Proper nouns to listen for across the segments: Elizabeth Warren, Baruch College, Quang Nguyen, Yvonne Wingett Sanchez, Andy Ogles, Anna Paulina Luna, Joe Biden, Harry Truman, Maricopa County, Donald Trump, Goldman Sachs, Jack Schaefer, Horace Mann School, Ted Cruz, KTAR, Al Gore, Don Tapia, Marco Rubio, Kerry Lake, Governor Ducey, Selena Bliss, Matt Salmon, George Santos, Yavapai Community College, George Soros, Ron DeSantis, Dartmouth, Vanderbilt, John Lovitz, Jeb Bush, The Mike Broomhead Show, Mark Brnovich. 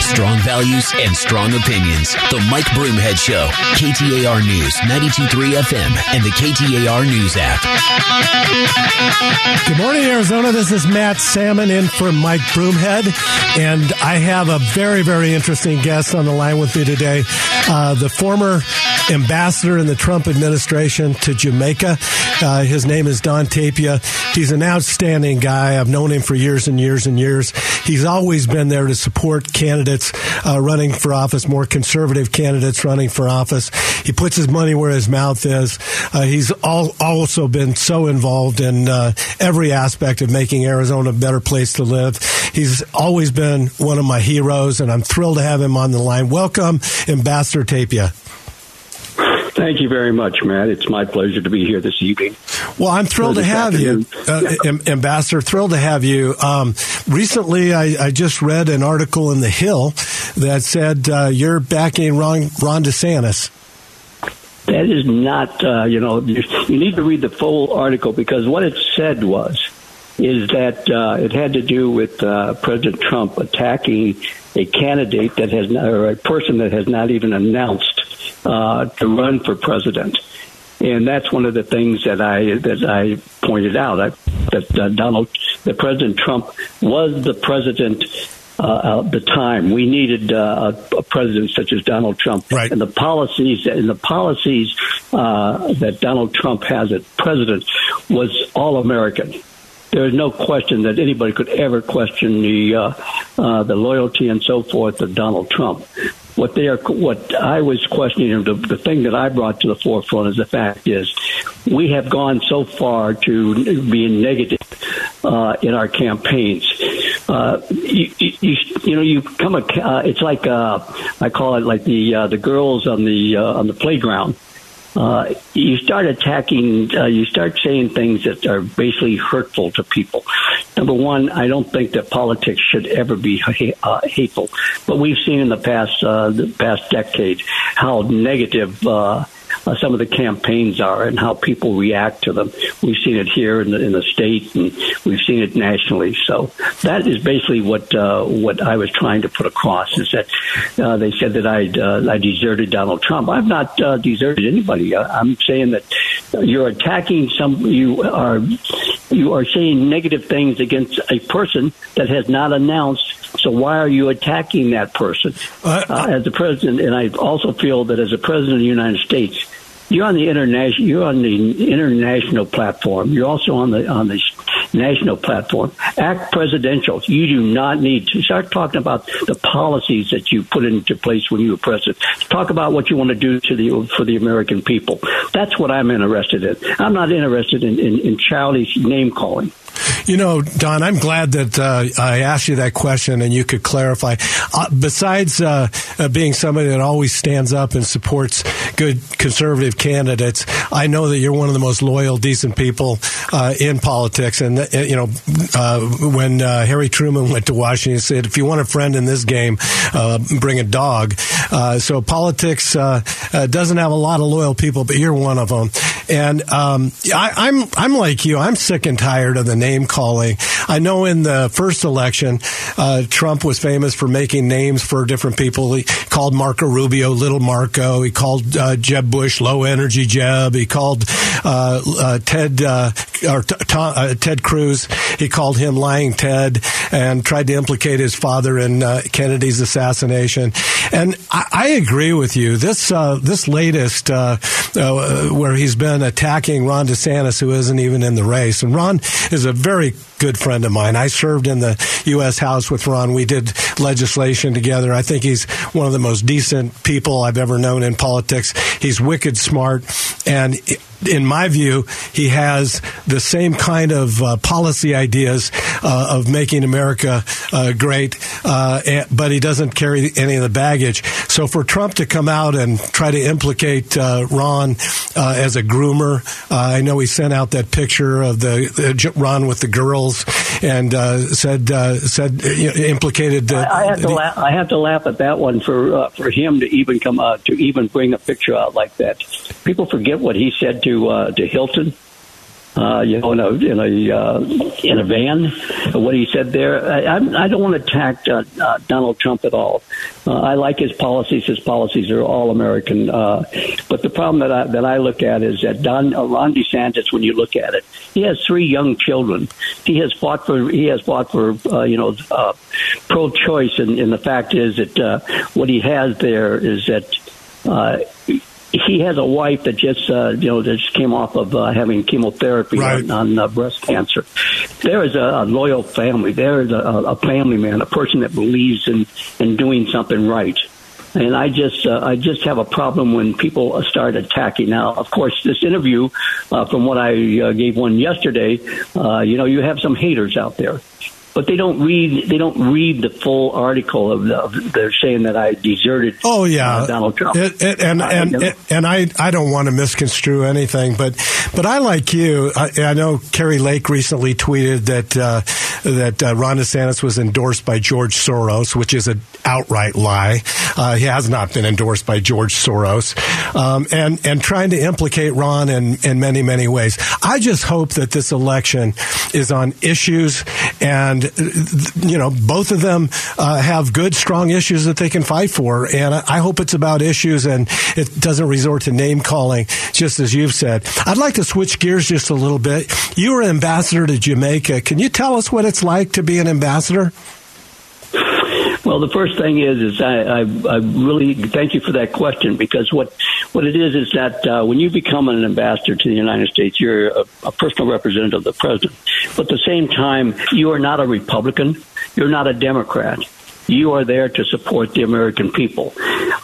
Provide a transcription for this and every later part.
Strong values and strong opinions. The Mike Broomhead Show, KTAR News, 92.3 FM, and the KTAR News app. Good morning, Arizona. This is Matt Salmon in for Mike Broomhead, and I have a very, very interesting guest on the line with me today, the former ambassador in the Trump administration to Jamaica. His name is Don Tapia. He's an outstanding guy. I've known him for years and years and years. He's always been there to support candidates running for office, more conservative candidates running for office. He puts his money where his mouth is. He's also been so involved in every aspect of making Arizona a better place to live. He's always been one of my heroes, and I'm thrilled to have him on the line. Welcome, Ambassador Tapia. Thank you very much, Matt. It's my pleasure to be here this evening. Well, I'm thrilled to have you, Ambassador. Thrilled to have you. Recently, I just read an article in The Hill that said you're backing Ron DeSantis. That is not, you need to read the full article, because what it said was that it had to do with President Trump attacking a candidate that has not, or a person that has not even announced to run for president. And that's one of the things that I pointed out, that President Trump was the president at the time. We needed a president such as Donald Trump. Right. And the policies that Donald Trump has as president was all American. There is no question that anybody could ever question the loyalty and so forth of Donald Trump. What I was questioning, the thing that I brought to the forefront is the fact is we have gone so far to being negative in our campaigns. You become it's like I call it like the girls on the playground. You start attacking, you start saying things that are basically hurtful to people. Number one, I don't think that politics should ever be hateful, but we've seen in the past decade how negative some of the campaigns are and how people react to them. We've seen it here in the state, and we've seen it nationally. So that is basically what I was trying to put across, is that they said that I deserted Donald Trump. I've not deserted anybody. I'm saying that you're attacking you are saying negative things against a person that has not announced. So why are you attacking that person? As the president, and I also feel that as a president of the United States, you're on the international platform. You're also on the national platform. Act presidential. You do not need to start talking about the policies that you put into place when you were president. Talk about what you want to do for the American people. That's what I'm interested in. I'm not interested in childish name calling. You know, Don, I'm glad that I asked you that question and you could clarify. Besides being somebody that always stands up and supports good conservative candidates, I know that you're one of the most loyal, decent people in politics. And, when Harry Truman went to Washington, he said, if you want a friend in this game, bring a dog. So politics doesn't have a lot of loyal people, but you're one of them. And I'm like you. I'm sick and tired of the name calling. I know in the first election, Trump was famous for making names for different people. He called Marco Rubio Little Marco. He called Jeb Bush Low Energy Jeb. He called Ted Cruz. He called him Lying Ted and tried to implicate his father in Kennedy's assassination. And I agree with you. This latest where he's been attacking Ron DeSantis, who isn't even in the race, and Ron is a very good friend of mine. I served in the U.S. House with Ron. We did legislation together. I think he's one of the most decent people I've ever known in politics. He's wicked smart, and in my view, he has the same kind of policy ideas of making America great, but he doesn't carry any of the baggage. So for Trump to come out and try to implicate Ron as a groomer, I know he sent out that picture of the Ron with the girls and implicated. I have to laugh at that one for him to even come out, to even bring a picture out like that. People forget what he said to Hilton, in a van, what he said there. I don't want to attack Donald Trump at all. I like his policies. His policies are all American. But the problem that I look at is that Ron DeSantis, when you look at it, he has three young children. He has fought for pro-choice, and the fact is that what he has there is that he has a wife that just came off of having chemotherapy on breast cancer. There is a loyal family. There is a family man, a person that believes in doing something right. And I just have a problem when people start attacking. Now, of course, this interview, from what I gave one yesterday, you have some haters out there. But they don't read the full article of they're saying that I deserted Donald Trump. I don't want to misconstrue anything, but I like you. I know Kerry Lake recently tweeted that Ron DeSantis was endorsed by George Soros, which is an outright lie. He has not been endorsed by George Soros, and trying to implicate Ron in many, many ways. I just hope that this election is on issues, and both of them have good, strong issues that they can fight for. And I hope it's about issues and it doesn't resort to name calling, just as you've said. I'd like to switch gears just a little bit. You were ambassador to Jamaica. Can you tell us what it's like to be an ambassador? Well, the first thing is I really thank you for that question, because what it is that when you become an ambassador to the United States, you're a personal representative of the president. But at the same time, you are not a Republican. You're not a Democrat. You are there to support the American people.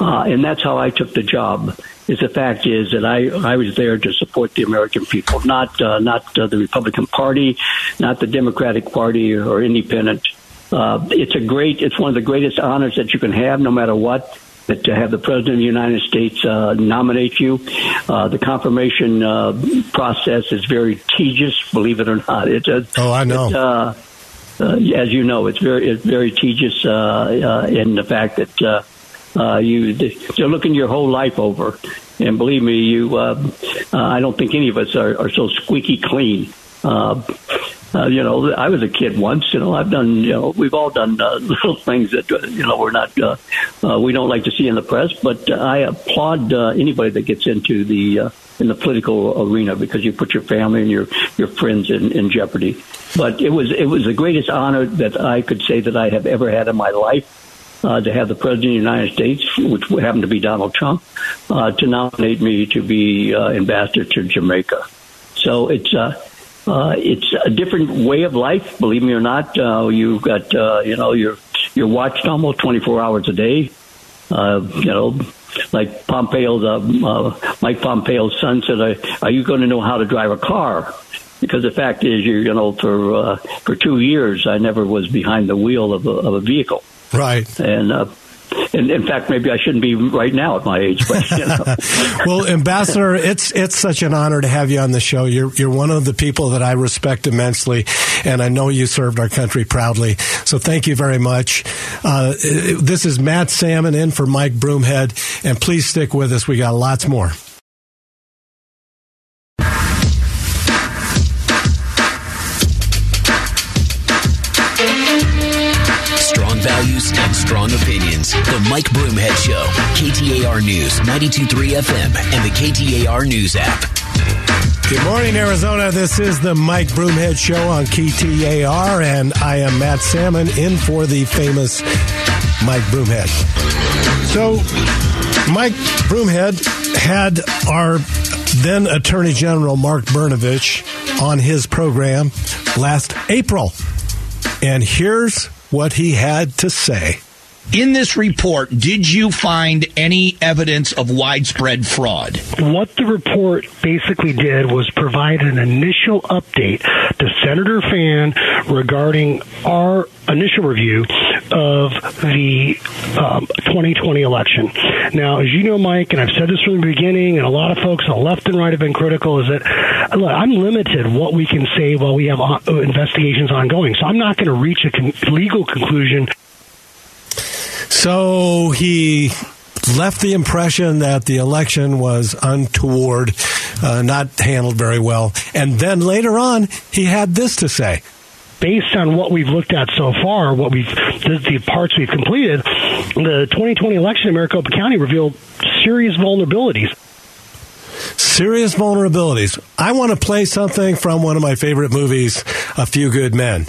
And that's how I took the job. Is the fact is that I was there to support the American people, not the Republican Party, not the Democratic Party or independent. It's one of the greatest honors that you can have, no matter what, that to have the President of the United States nominate you. The confirmation process is very tedious, believe it or not. I know. As you know, it's very tedious in the fact that you're looking your whole life over. And believe me, I don't think any of us are so squeaky clean. I was a kid once. We've all done little things that we're not. We don't like to see in the press. But I applaud anybody that gets into the in the political arena, because you put your family and your friends in jeopardy. But it was the greatest honor that I could say that I have ever had in my life. To have the President of the United States, which happened to be Donald Trump, to nominate me to be ambassador to Jamaica. So it's a different way of life, believe me or not. You've got you're watched almost 24 hours a day. Like Pompeo's Mike Pompeo's son said, "Are you going to know how to drive a car?" Because the fact is, for 2 years, I never was behind the wheel of a vehicle. Right. And in fact, maybe I shouldn't be right now at my age. But, Well, Ambassador, it's such an honor to have you on the show. You're one of the people that I respect immensely, and I know you served our country proudly. So thank you very much. This is Matt Salmon in for Mike Broomhead, and please stick with us. We got lots more. Values and strong opinions. The Mike Broomhead Show. KTAR News, 92.3 FM, and the KTAR News app. Good morning, Arizona. This is the Mike Broomhead Show on KTAR, and I am Matt Salmon in for the famous Mike Broomhead. So, Mike Broomhead had our then Attorney General Mark Brnovich on his program last April. And here's what he had to say. In this report, did you find any evidence of widespread fraud? What the report basically did was provide an initial update to Senator Fan regarding our initial review of the 2020 election. Now, as you know, Mike, and I've said this from the beginning, and a lot of folks on the left and right have been critical, is that look, I'm limited what we can say while we have investigations ongoing. So I'm not going to reach a legal conclusion. So he left the impression that the election was untoward, not handled very well. And then later on, he had this to say. based on what we've looked at so far, what we've the parts we've completed, the 2020 election in Maricopa County revealed serious vulnerabilities. Serious vulnerabilities. I want to play something from one of my favorite movies, A Few Good Men.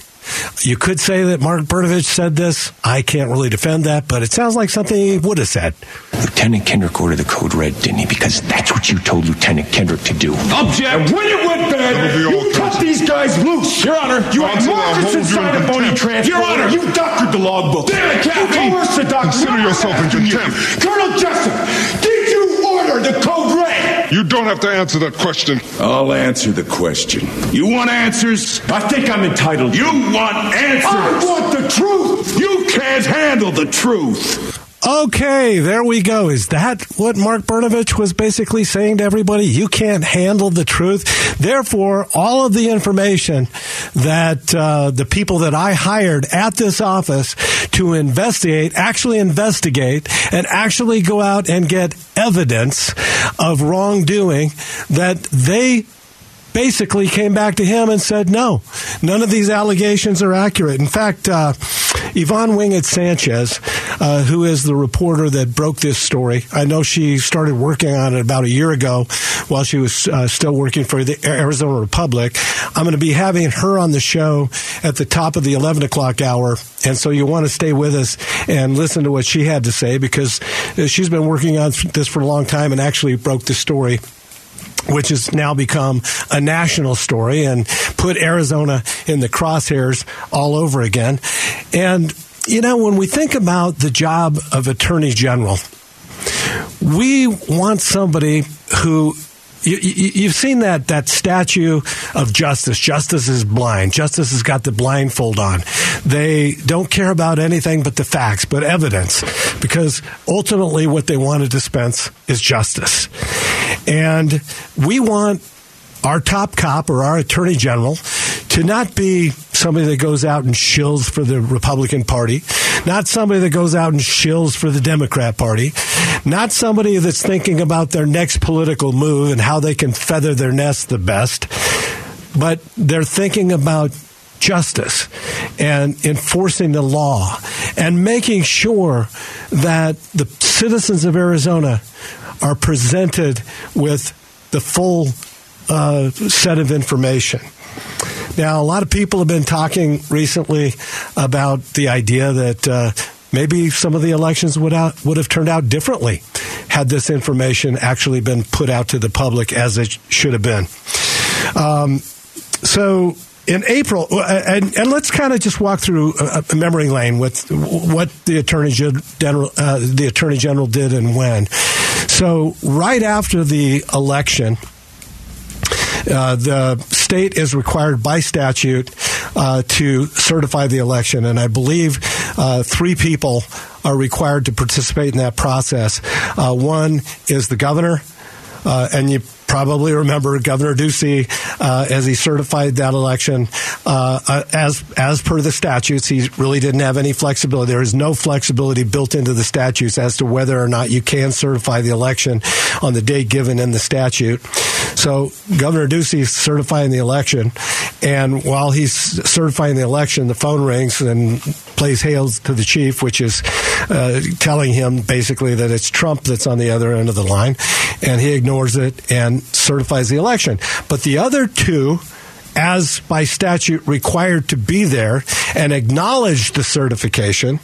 You could say that Mark Brnovich said this. I can't really defend that, but it sounds like something he would have said. Lieutenant Kendrick ordered the code red, didn't he? Because that's what you told Lieutenant Kendrick to do. Object! And when it went bad, you cut these guys loose. Your Honor, you had markets inside a phony transfer. Your Honor, you doctored the logbook. Damn it, Captain! You coerced the doctor. Consider yourself in contempt. Colonel Jessup, did you order the code red? You don't have to answer that question. I'll answer the question. You want answers? I think I'm entitled. You want answers? I want the truth. You can't handle the truth. Okay, there we go. Is that what Mark Brnovich was basically saying to everybody? You can't handle the truth. Therefore, all of the information that the people that I hired at this office to investigate, and actually go out and get evidence of wrongdoing, that they basically came back to him and said, no, none of these allegations are accurate. In fact, Yvonne Wingett Sanchez, who is the reporter that broke this story, I know she started working on it about a year ago while she was still working for the Arizona Republic. I'm going to be having her on the show at the top of the 11 o'clock hour, and so you want to stay with us and listen to what she had to say, because she's been working on this for a long time and actually broke the story, which has now become a national story and put Arizona in the crosshairs all over again. And, you know, when we think about the job of Attorney General, we want somebody who... You've seen that statue of justice. Justice is blind. Justice has got the blindfold on. They don't care about anything but the facts, but evidence, because ultimately what they want to dispense is justice. And we want our top cop or our attorney general to not be somebody that goes out and shills for the Republican Party, not somebody that goes out and shills for the Democrat Party, not somebody that's thinking about their next political move and how they can feather their nest the best, but they're thinking about justice and enforcing the law and making sure that the citizens of Arizona are presented with the full set of information. Now, a lot of people have been talking recently about the idea that maybe some of the elections would have turned out differently had this information actually been put out to the public as it should have been. So in April, and let's kind of just walk through a memory lane with what the Attorney General did and when. So right after the election, the state is required by statute to certify the election, and I believe three people are required to participate in that process. One is the governor, and you probably remember Governor Ducey as he certified that election. As per the statutes, he really didn't have any flexibility. There is no flexibility built into the statutes as to whether or not you can certify the election on the day given in the statute. So Governor Ducey is certifying the election, and while he's certifying the election, the phone rings and plays Hail to the Chief, which is telling him basically that it's Trump that's on the other end of the line, and he ignores it and certifies the election. But the other two, as by statute required to be there and acknowledge the certification,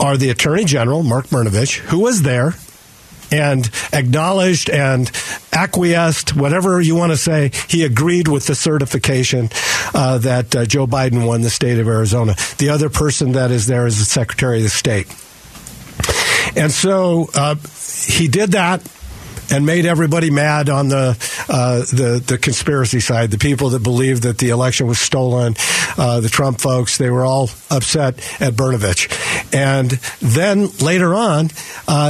are the Attorney General, Mark Brnovich, who was there and acknowledged and acquiesced, whatever you want to say, he agreed with the certification that Joe Biden won the state of Arizona. The other person that is there is the Secretary of State. And so he did that and made everybody mad on the conspiracy side, the people that believed that the election was stolen, the Trump folks. They were all upset at Brnovich. And then later on,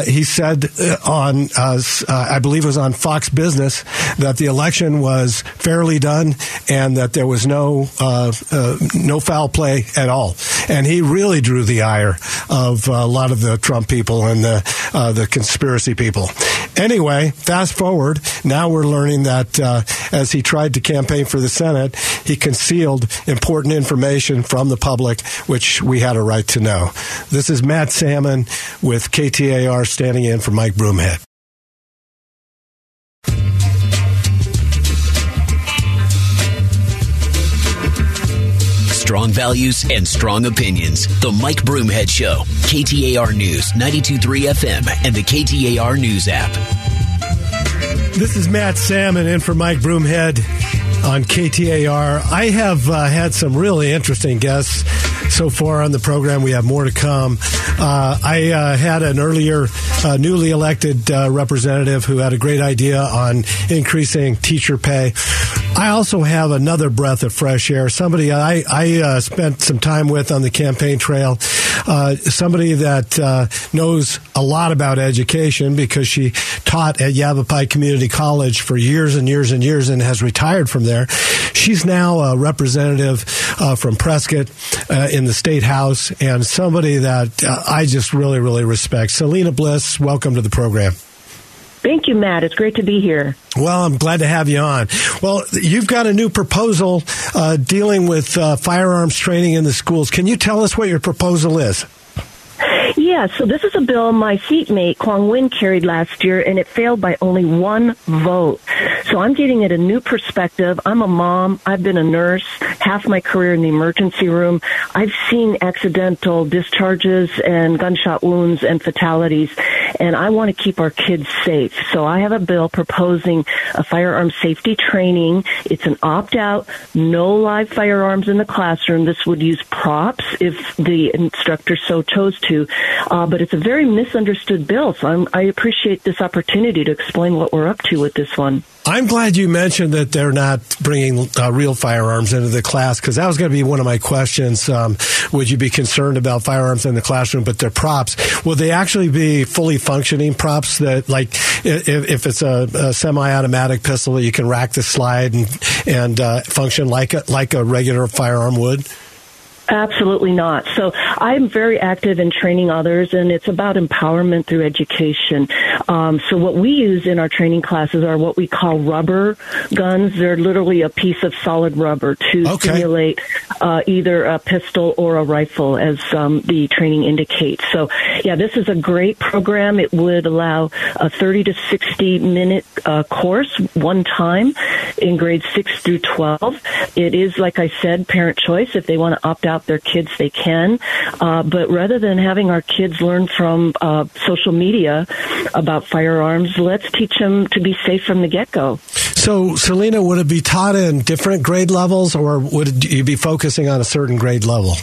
he said on, I believe it was on Fox Business, that the election was fairly done and that there was no foul play at all. and he really drew the ire of a lot of the Trump people and the conspiracy people. Anyway, fast forward, now we're learning that as he tried to campaign for the Senate, he concealed important information from the public, which we had a right to know. This is Matt Salmon with KTAR standing in for Mike Broomhead. Strong values and strong opinions. The Mike Broomhead Show, KTAR News, 92.3 FM, and the KTAR News app. This is Matt Salmon in for Mike Broomhead on KTAR. I have had some really interesting guests so far on the program. We have more to come. I had an earlier newly elected representative who had a great idea on increasing teacher pay. I also have another breath of fresh air, somebody I spent some time with on the campaign trail, somebody that knows a lot about education because she taught at Yavapai Community College for years and years and years and has retired from there. She's now a representative from Prescott in the State House, and somebody that I just really, really respect. Selena Bliss, welcome to the program. Thank you, Matt. It's great to be here. Well, I'm glad to have you on. Well, you've got a new proposal dealing with firearms training in the schools. Can you tell us what your proposal is? Yeah, so this is a bill my seatmate, Quang Nguyen, carried last year, and it failed by only one vote. So I'm getting at a new perspective. I'm a mom. I've been a nurse half my career in the emergency room. I've seen accidental discharges and gunshot wounds and fatalities, and I want to keep our kids safe. So I have a bill proposing a firearm safety training. It's an opt-out, no live firearms in the classroom. This would use props if the instructor so chose to. But it's a very misunderstood bill, so I appreciate this opportunity to explain what we're up to with this one. I'm glad you mentioned that they're not bringing real firearms into the class, because that was going to be one of my questions. Would you be concerned about firearms in the classroom, but they're props? Will they actually be fully functioning props that, like, if it's a semi-automatic pistol that you can rack the slide and function like a regular firearm would? Absolutely not. So I'm very active in training others, and it's about empowerment through education. So what we use in our training classes are what we call rubber guns. They're literally a piece of solid rubber to simulate either a pistol or a rifle, as the training indicates. So, yeah, this is a great program. It would allow a 30 to 60-minute course one time in grades 6 through 12. It is, like I said, parent choice. If they want to opt out their kids, they can. But rather than having our kids learn from social media about firearms, let's teach them to be safe from the get-go. So, Selena, would it be taught in different grade levels, or would you be focusing on a certain grade level?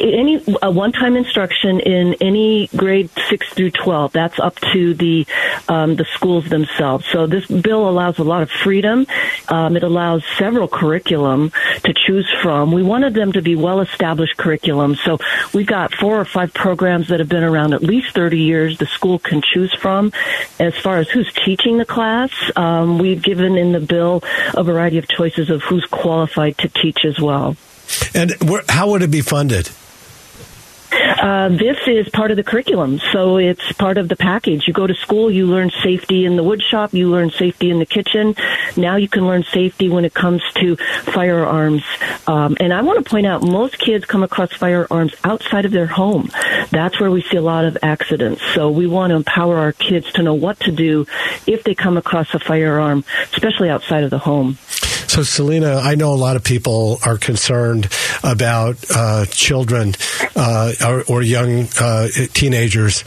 Any one-time instruction in any grade 6 through 12. That's up to the schools themselves. So this bill allows a lot of freedom. It allows several curriculum to choose from. We wanted them to be well-established curriculum. So we've got 4 or 5 programs that have been around at least 30 years the school can choose from. As far as who's teaching the class, we've given in the bill a variety of choices of who's qualified to teach as well. And how would it be funded? This is part of the curriculum, so it's part of the package. You go to school, you learn safety in the wood shop, you learn safety in the kitchen. Now you can learn safety when it comes to firearms. And I want to point out, most kids come across firearms outside of their home. That's where we see a lot of accidents. So we want to empower our kids to know what to do if they come across a firearm, especially outside of the home. So, Selena, I know a lot of people are concerned about children or young teenagers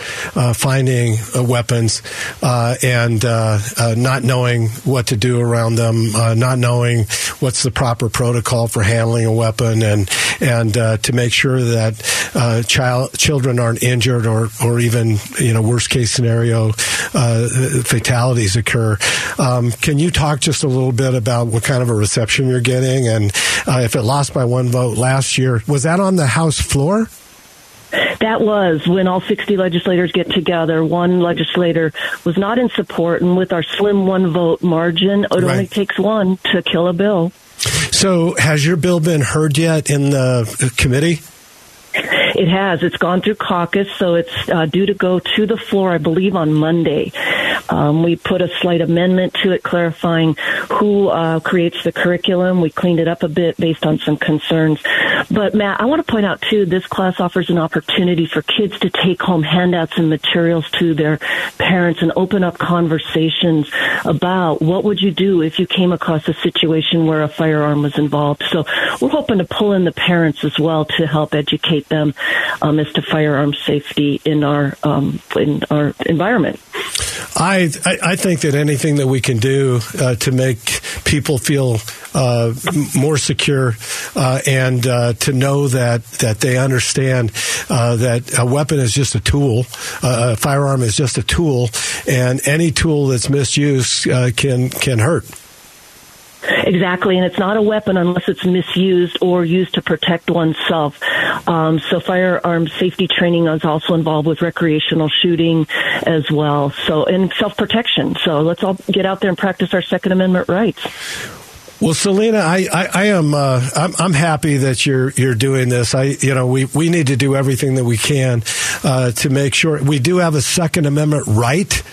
finding weapons and not knowing what to do around them, not knowing what's the proper protocol for handling a weapon, and to make sure that children aren't injured or even, worst case scenario, fatalities occur. Can you talk just a little bit about what kind of reception you're getting, and if it lost by one vote last year, was that on the House floor? That was when all 60 legislators get together. One legislator was not in support, and with our slim one-vote margin, it only takes one to kill a bill. So has your bill been heard yet in the committee? It has. It's gone through caucus, so it's due to go to the floor, I believe, on Monday. We put a slight amendment to it, clarifying who creates the curriculum. We cleaned it up a bit based on some concerns. But, Matt, I want to point out, too, this class offers an opportunity for kids to take home handouts and materials to their parents and open up conversations about what would you do if you came across a situation where a firearm was involved. So we're hoping to pull in the parents as well to help educate them as to firearm safety in our environment. I think that anything that we can do to make people feel more secure and to know that they understand that a weapon is just a tool, a firearm is just a tool, and any tool that's misused can hurt. Exactly, and it's not a weapon unless it's misused or used to protect oneself. So firearm safety training is also involved with recreational shooting as well, so and self-protection. So let's all get out there and practice our Second Amendment rights. Well, Selena, I'm happy that you're doing this. We need to do everything that we can to make sure we do have a Second Amendment right.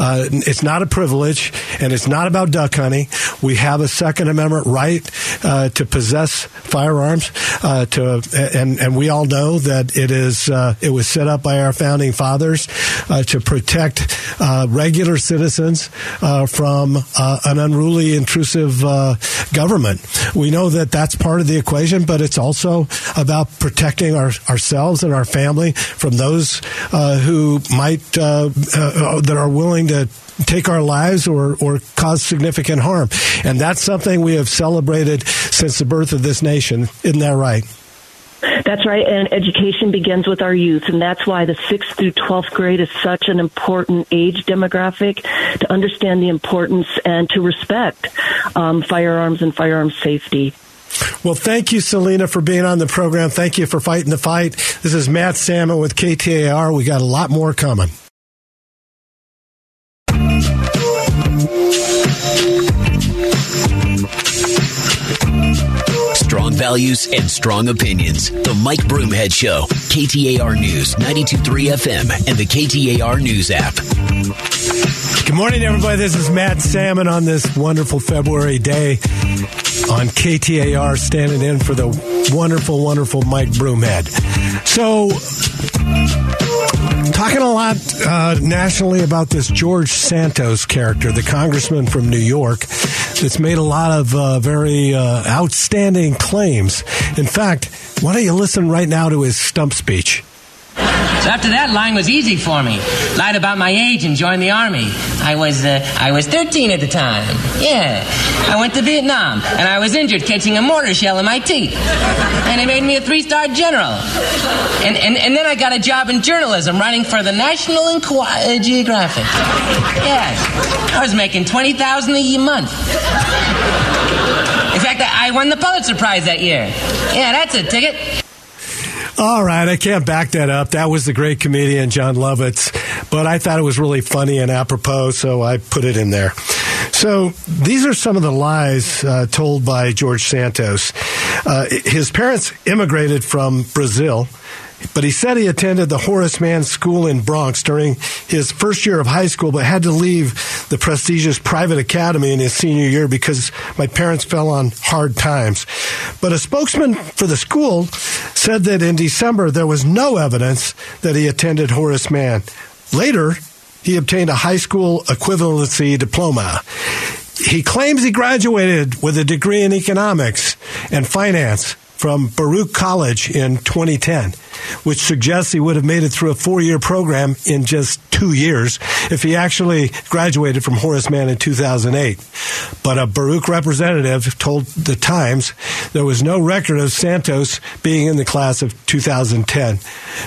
It's not a privilege, and it's not about duck hunting. We have a Second Amendment right to possess firearms. And we all know that it was set up by our founding fathers to protect regular citizens from an unruly, intrusive government. We know that that's part of the equation, but it's also about protecting ourselves and our family from those who might that are willing to take our lives or cause significant harm. And that's something we have celebrated since the birth of this nation. Isn't that right? That's right, and education begins with our youth, and that's why the 6th through 12th grade is such an important age demographic to understand the importance and to respect firearms and firearm safety. Well, thank you, Selena, for being on the program. Thank you for fighting the fight. This is Matt Salmon with KTAR. We got a lot more coming. Strong values and strong opinions. The Mike Broomhead Show, KTAR News, 92.3 FM, and the KTAR News app. Good morning, everybody. This is Matt Salmon on this wonderful February day on KTAR, standing in for the wonderful, wonderful Mike Broomhead. So, talking a lot nationally about this George Santos character, the congressman from New York, that's made a lot of very outstanding claims. In fact, why don't you listen right now to his stump speech? So after that, lying was easy for me. Lied about my age and joined the Army. I was 13 at the time. Yeah. I went to Vietnam, and I was injured catching a mortar shell in my teeth. And it made me a 3-star general. And then I got a job in journalism, writing for the National Geographic. Yes. I was making $20,000 a month. In fact, I won the Pulitzer Prize that year. Yeah, that's a ticket. All right, I can't back that up. That was the great comedian John Lovitz, but I thought it was really funny and apropos, so I put it in there. So these are some of the lies told by George Santos. His parents immigrated from Brazil, but he said he attended the Horace Mann School in Bronx during his first year of high school, but had to leave the prestigious private academy in his senior year because my parents fell on hard times. But a spokesman for the school said that in December there was no evidence that he attended Horace Mann. Later, he obtained a high school equivalency diploma. He claims he graduated with a degree in economics and finance from Baruch College in 2010, which suggests he would have made it through a 4-year program in just 2 years if he actually graduated from Horace Mann in 2008. But a Baruch representative told The Times there was no record of Santos being in the class of 2010,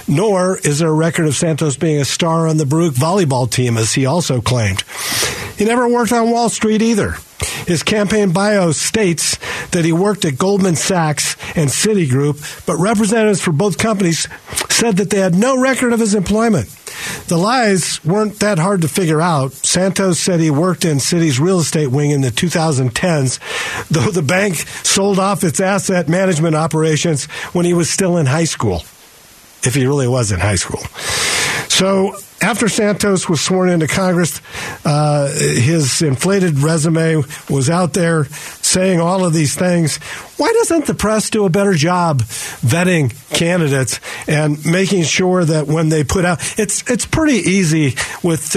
nor is there a record of Santos being a star on the Baruch volleyball team, as he also claimed. He never worked on Wall Street either. His campaign bio states that he worked at Goldman Sachs and Citigroup, but representatives for both companies said that they had no record of his employment. The lies weren't that hard to figure out. Santos said he worked in Citi's real estate wing in the 2010s, though the bank sold off its asset management operations when he was still in high school. if he really was in high school. So after Santos was sworn into Congress, his inflated resume was out there saying all of these things. Why doesn't the press do a better job vetting candidates and making sure that when they put out, it's pretty easy with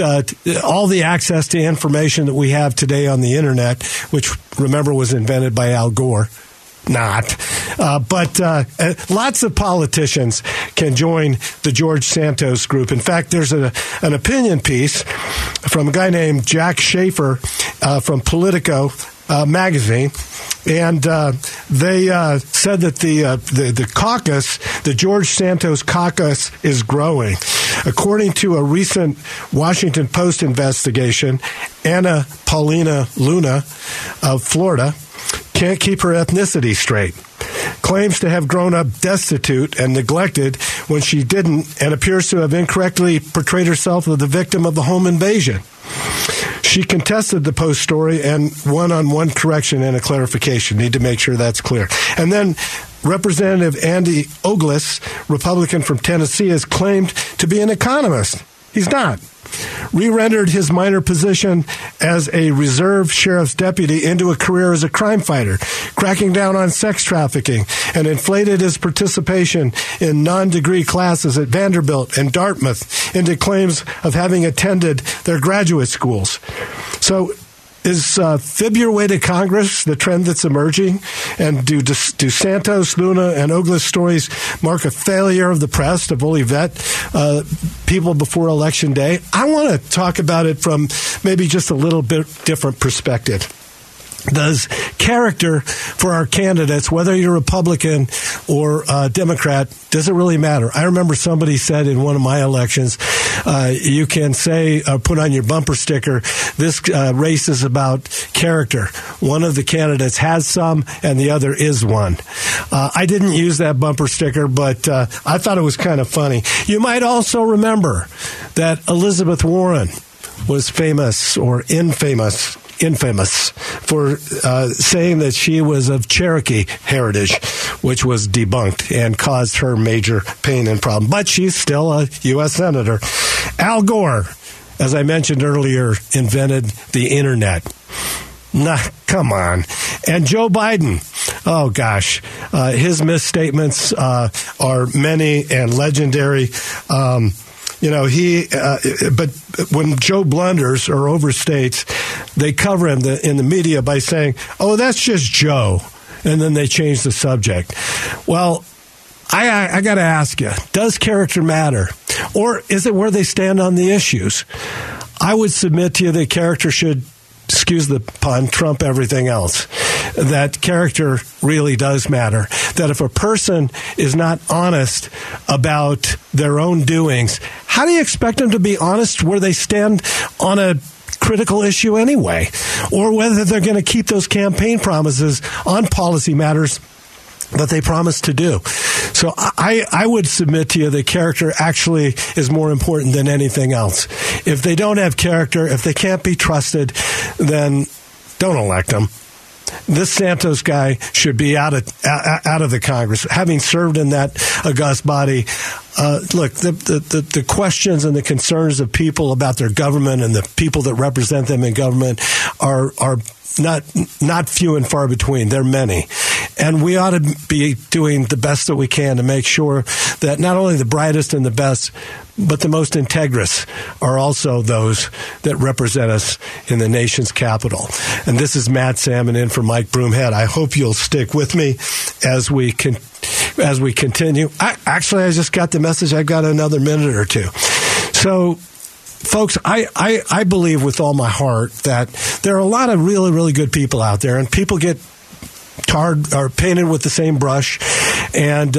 all the access to information that we have today on the internet, which remember was invented by Al Gore. Not. But lots of politicians can join the George Santos group. In fact, there's an opinion piece from a guy named Jack Schaefer from Politico magazine. And they said that the caucus, the George Santos caucus, is growing. According to a recent Washington Post investigation, Anna Paulina Luna of Florida can't keep her ethnicity straight, claims to have grown up destitute and neglected when she didn't, and appears to have incorrectly portrayed herself as the victim of the home invasion. She contested the Post story and won on one correction and a clarification. Need to make sure that's clear. And then Representative Andy Ogles, Republican from Tennessee, is claimed to be an economist. He's not. Re-rendered his minor position as a reserve sheriff's deputy into a career as a crime fighter, cracking down on sex trafficking, and inflated his participation in non-degree classes at Vanderbilt and Dartmouth into claims of having attended their graduate schools. So is fib your way to Congress the trend that's emerging? And do Santos, Luna, and Ogles stories mark a failure of the press to fully vet people before Election Day? I want to talk about it from maybe just a little bit different perspective. Does character for our candidates, whether you're Republican or Democrat, doesn't really matter. I remember somebody said in one of my elections, you can say, put on your bumper sticker, this race is about character. One of the candidates has some and the other is one. I didn't use that bumper sticker, but I thought it was kind of funny. You might also remember that Elizabeth Warren was famous or infamous for saying that she was of Cherokee heritage, which was debunked and caused her major pain and problem. But she's still a U.S. Senator. Al Gore, as I mentioned earlier, invented the internet. Nah, come on. And Joe Biden, oh gosh, his misstatements are many and legendary. But when Joe blunders or overstates, they cover him in the media by saying, oh, that's just Joe. And then they change the subject. Well, I got to ask you, does character matter? Or is it where they stand on the issues? I would submit to you that character should, excuse the pun, trump everything else. That character really does matter. That if a person is not honest about their own doings, how do you expect them to be honest where they stand on a critical issue anyway? Or whether they're going to keep those campaign promises on policy matters that they promised to do. So I would submit to you that character actually is more important than anything else. If they don't have character, if they can't be trusted, then don't elect them. This Santos guy should be out of the Congress. Having served in that august body, look, the questions and the concerns of people about their government and the people that represent them in government are not few and far between. They're many. And we ought to be doing the best that we can to make sure that not only the brightest and the best, but the most integrous are also those that represent us in the nation's capital. And this is Matt Salmon in for Mike Broomhead. I hope you'll stick with me as we continue. I just got the message. I've got another minute or two. So, folks, I believe with all my heart that there are a lot of really, really good people out there, and people get tarred or painted with the same brush, and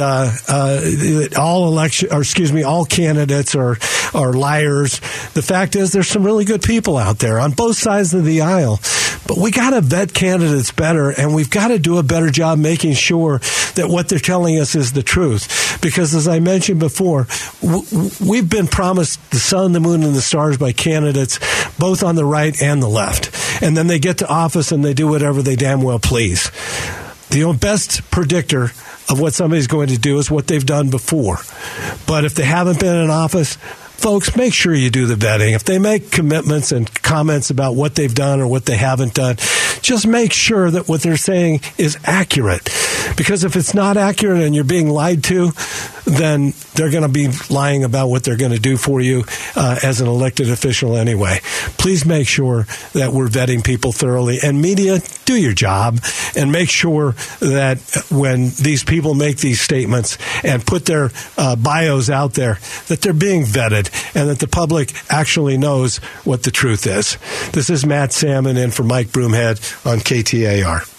all candidates are liars. The fact is, there's some really good people out there on both sides of the aisle, but we got to vet candidates better, and we've got to do a better job making sure that what they're telling us is the truth. Because as I mentioned before, we've been promised the sun, the moon, and the stars by candidates, both on the right and the left. And then they get to office and they do whatever they damn well please. The best predictor of what somebody's going to do is what they've done before. But if they haven't been in office, folks, make sure you do the vetting. If they make commitments and comments about what they've done or what they haven't done, just make sure that what they're saying is accurate. Because if it's not accurate and you're being lied to, then they're going to be lying about what they're going to do for you as an elected official anyway. Please make sure that we're vetting people thoroughly. And media, do your job and make sure that when these people make these statements and put their bios out there, that they're being vetted and that the public actually knows what the truth is. This is Matt Salmon in for Mike Broomhead on KTAR.